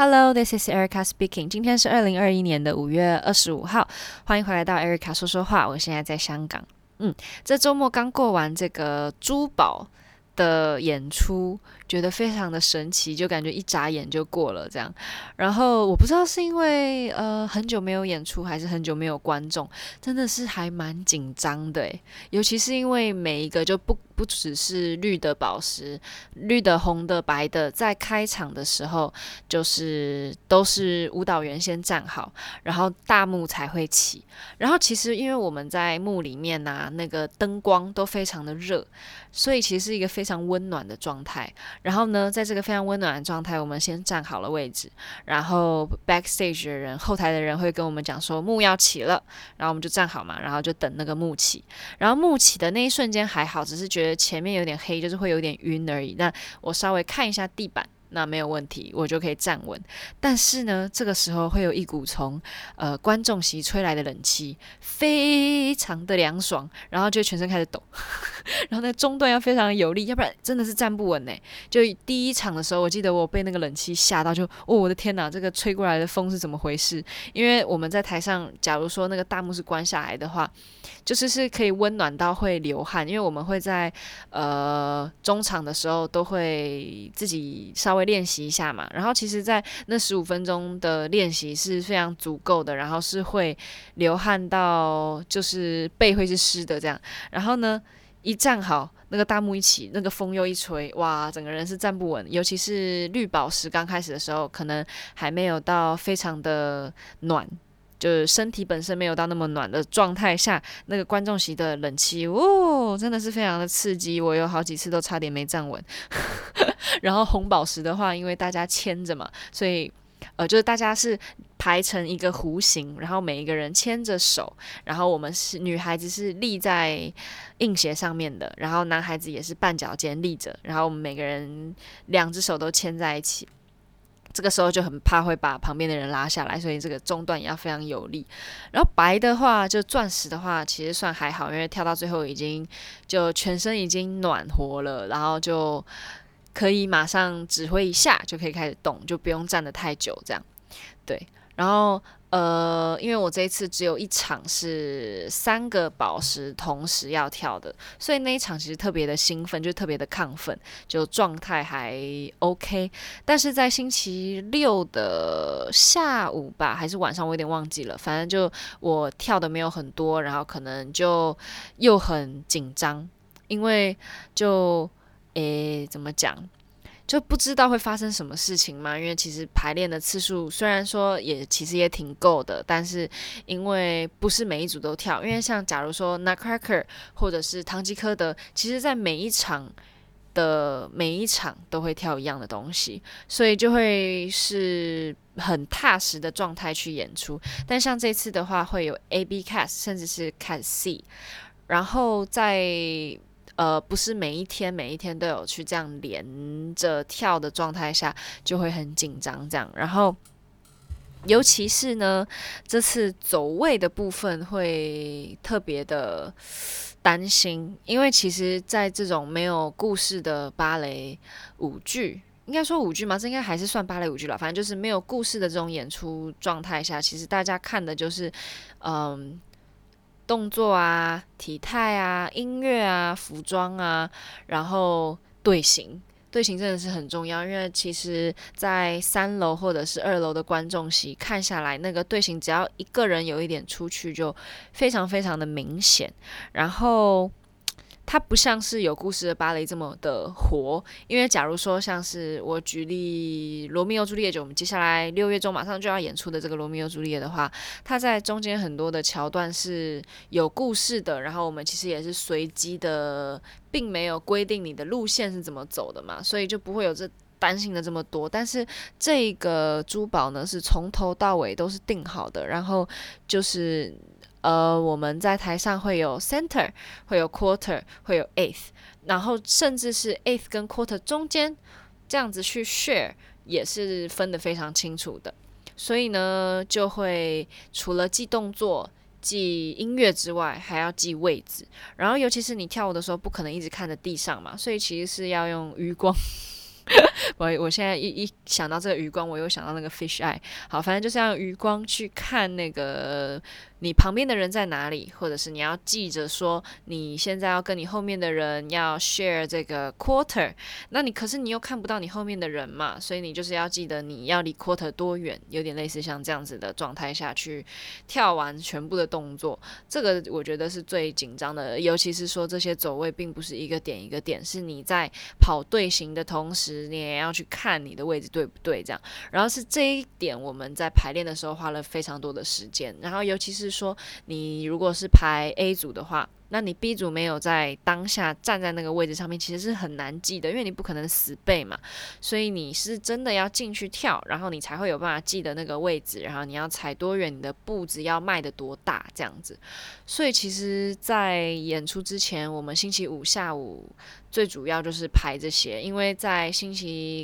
Hello, this is Erica speaking. 今天是2021年的5月25号，欢迎回来到 Erica 说说话。我现在在香港。这周末刚过完这个珠宝的演出，觉得非常的神奇，就感觉一眨眼就过了这样。然后我不知道是因为很久没有演出，还是很久没有观众，真的是还蛮紧张的耶。尤其是因为每一个就不只是绿的宝石、绿的、红的、白的，在开场的时候就是都是舞蹈员先站好，然后大幕才会起。然后其实因为我们在幕里面啊，那个灯光都非常的热，所以其实是一个非常温暖的状态。然后呢，在这个非常温暖的状态，我们先站好了位置，然后 backstage 的人、后台的人会跟我们讲说幕要起了，然后我们就站好嘛，然后就等那个幕起。然后幕起的那一瞬间还好，只是觉得前面有点黑，就是会有点晕而已。那我稍微看一下地板，那没有问题，我就可以站稳。但是呢，这个时候会有一股从观众席吹来的冷气，非常的凉爽，然后就全身开始抖然后那中段要非常有力，要不然真的是站不稳耶。就第一场的时候，我记得我被那个冷气吓到，就我的天哪，这个吹过来的风是怎么回事。因为我们在台上，假如说那个大幕是关下来的话，就是可以温暖到会流汗。因为我们会在中场的时候都会自己稍微练习一下嘛，然后其实在那15分钟的练习是非常足够的，然后是会流汗到就是背会是湿的这样。然后呢，一站好，那个大幕一起，那个风又一吹，哇，整个人是站不稳。尤其是绿宝石刚开始的时候，可能还没有到非常的暖，就是身体本身没有到那么暖的状态下，那个观众席的冷气真的是非常的刺激，我有好几次都差点没站稳然后红宝石的话，因为大家牵着嘛，所以就是大家是排成一个弧形，然后每一个人牵着手，然后我们是女孩子是立在硬鞋上面的，然后男孩子也是半脚尖立着，然后我们每个人两只手都牵在一起。这个时候就很怕会把旁边的人拉下来，所以这个中段也要非常有力。然后白的话，就钻石的话，其实算还好，因为跳到最后已经就全身已经暖和了，然后就可以马上指挥一下就可以开始动，就不用站得太久这样。对，然后因为我这一次只有一场是3个宝石同时要跳的，所以那一场其实特别的兴奋，就特别的亢奋，就状态还 OK。 但是在星期六的下午吧，还是晚上，我有点忘记了，反正就我跳的没有很多，然后可能就又很紧张，因为就怎么讲，就不知道会发生什么事情嘛。因为其实排练的次数虽然说其实也挺够的，但是因为不是每一组都跳，因为像假如说 Nutcracker 或者是唐吉诃德，其实在每一场都会跳一样的东西，所以就会是很踏实的状态去演出。但像这次的话，会有 AB Cast 甚至是 Cast C， 然后在不是每一天都有去这样连着跳的状态下，就会很紧张这样。然后尤其是呢，这次走位的部分会特别的担心，因为其实在这种没有故事的芭蕾舞剧，应该说舞剧嘛，这应该还是算芭蕾舞剧啦，反正就是没有故事的这种演出状态下，其实大家看的就是动作啊、体态啊、音乐啊、服装啊，然后队形真的是很重要。因为其实在3楼或者是2楼的观众席看下来，那个队形只要一个人有一点出去就非常非常的明显。然后它不像是有故事的芭蕾这么的活，因为假如说像是我举例罗密欧朱丽叶，就我们接下来6月中马上就要演出的这个罗密欧朱丽叶的话，它在中间很多的桥段是有故事的，然后我们其实也是随机的，并没有规定你的路线是怎么走的嘛，所以就不会有这担心的这么多。但是这个珠宝呢，是从头到尾都是定好的，然后就是我们在台上会有 center， 会有 quarter， 会有 eighth， 然后甚至是 eighth 跟 quarter 中间这样子去 share， 也是分得非常清楚的。所以呢，就会除了记动作、记音乐之外，还要记位置。然后尤其是你跳舞的时候，不可能一直看着地上嘛，所以其实是要用余光我现在一想到这个余光，我又想到那个 fish eye。 好，反正就是让余光去看那个你旁边的人在哪里，或者是你要记着说你现在要跟你后面的人要 share 这个 quarter， 那你可是你又看不到你后面的人嘛，所以你就是要记得你要离 quarter 多远，有点类似像这样子的状态下去跳完全部的动作。这个我觉得是最紧张的，尤其是说这些走位并不是一个点一个点，是你在跑队形的同时你也要去看你的位置对不对这样。然后是这一点我们在排练的时候花了非常多的时间，然后尤其是说你如果是排 A 组的话，那你 B 组没有在当下站在那个位置上面，其实是很难记的，因为你不可能死背嘛，所以你是真的要进去跳，然后你才会有办法记得那个位置，然后你要踩多远，你的步子要迈得多大这样子。所以其实在演出之前，我们星期五下午最主要就是排这些，因为在星期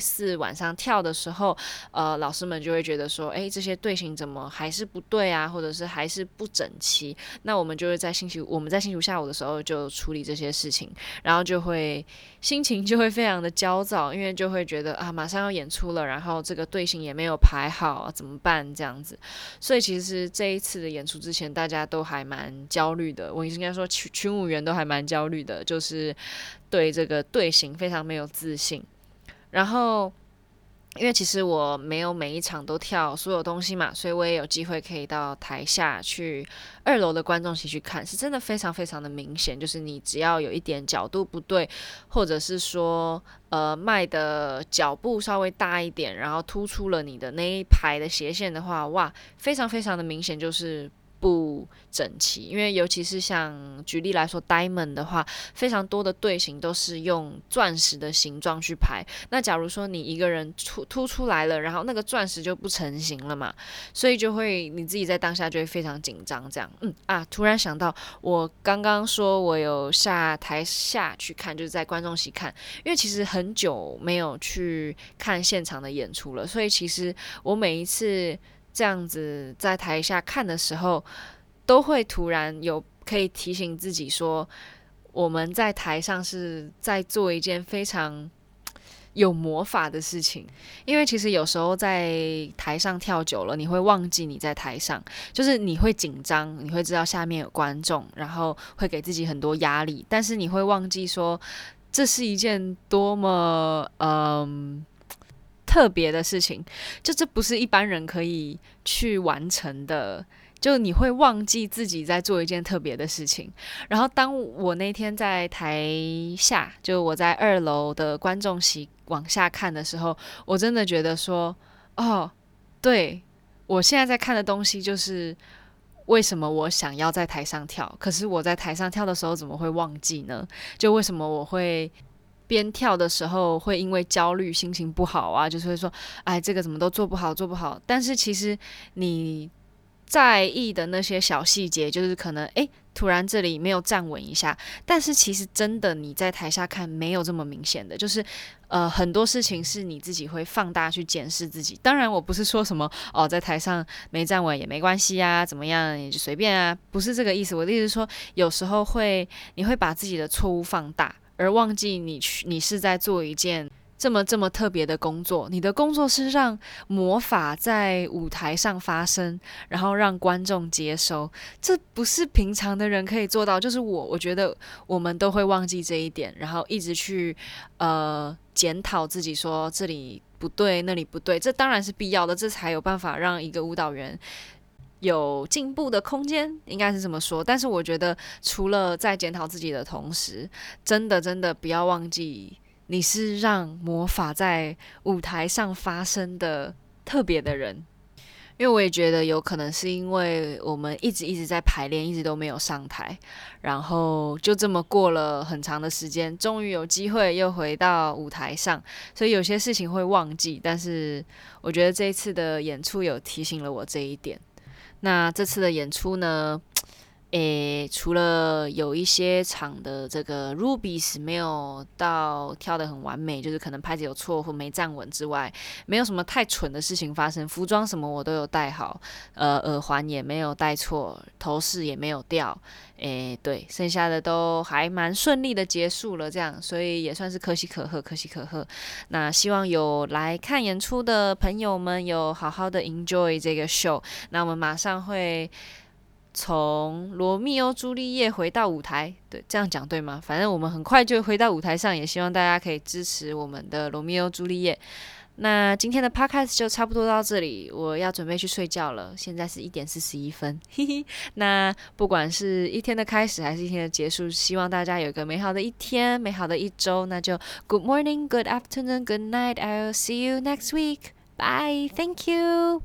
四晚上跳的时候，老师们就会觉得说，哎，这些队形怎么还是不对啊，或者是还是不整齐，那我们就会在星期五下午的时候就处理这些事情，然后就会心情就会非常的焦躁，因为就会觉得啊，马上要演出了，然后这个队形也没有排好，怎么办这样子。所以其实这一次的演出之前，大家都还蛮焦虑的，我应该说群舞员都还蛮焦虑的，就是对这个队形非常没有自信。然后因为其实我没有每一场都跳所有东西嘛，所以我也有机会可以到台下去二楼的观众席去看，是真的非常非常的明显，就是你只要有一点角度不对，或者是说迈的脚步稍微大一点，然后突出了你的那一排的斜线的话，哇，非常非常的明显就是不整齐。因为尤其是像举例来说 Diamond 的话，非常多的队形都是用钻石的形状去排，那假如说你一个人突出来了，然后那个钻石就不成形了嘛，所以就会你自己在当下就会非常紧张这样。突然想到我刚刚说我有下台下去看，就是在观众席看，因为其实很久没有去看现场的演出了，所以其实我每一次这样子在台下看的时候，都会突然有可以提醒自己说，我们在台上是在做一件非常有魔法的事情。因为其实有时候在台上跳久了，你会忘记你在台上，就是你会紧张，你会知道下面有观众，然后会给自己很多压力，但是你会忘记说这是一件多么特别的事情，就这不是一般人可以去完成的，就你会忘记自己在做一件特别的事情。然后当我那天在台下，就我在二楼的观众席往下看的时候，我真的觉得说，哦，对，我现在在看的东西就是为什么我想要在台上跳，可是我在台上跳的时候怎么会忘记呢？就为什么我会边跳的时候会因为焦虑心情不好啊，就是会说哎，这个怎么都做不好。但是其实你在意的那些小细节，就是可能突然这里没有站稳一下，但是其实真的你在台下看没有这么明显的，就是很多事情是你自己会放大去检视自己。当然我不是说什么在台上没站稳也没关系啊，怎么样也就随便啊，不是这个意思。我的意思是说，有时候你会把自己的错误放大，而忘记你是在做一件这么特别的工作。你的工作是让魔法在舞台上发生，然后让观众接收，这不是平常的人可以做到。就是我觉得我们都会忘记这一点，然后一直去检讨自己说这里不对那里不对，这当然是必要的，这才有办法让一个舞蹈员有进步的空间，应该是这么说。但是我觉得除了在检讨自己的同时，真的不要忘记你是让魔法在舞台上发生的特别的人。因为我也觉得有可能是因为我们一直在排练，一直都没有上台，然后就这么过了很长的时间，终于有机会又回到舞台上，所以有些事情会忘记。但是我觉得这一次的演出有提醒了我这一点。那这次的演出呢，除了有一些场的这个 rubies 没有到跳得很完美，就是可能拍子有错或没站稳之外，没有什么太蠢的事情发生。服装什么我都有戴好，耳环也没有戴错，头饰也没有掉，对，剩下的都还蛮顺利的结束了这样，所以也算是可喜可贺，可喜可贺。那希望有来看演出的朋友们有好好的 enjoy 这个 show。 那我们马上会从罗密欧朱丽叶回到舞台，对，这样讲对吗？反正我们很快就回到舞台上，也希望大家可以支持我们的罗密欧朱丽叶。那今天的 podcast 就差不多到这里，我要准备去睡觉了，现在是1:41，嘿嘿。那不管是一天的开始还是一天的结束，希望大家有一个美好的一天，美好的一周。那就 Good morning, Good afternoon, Good night, I'll see you next week. Bye, thank you.